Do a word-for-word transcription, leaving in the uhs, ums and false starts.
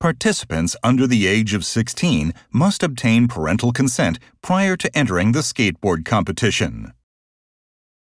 Participants under the age of sixteen must obtain parental consent prior to entering the skateboard competition.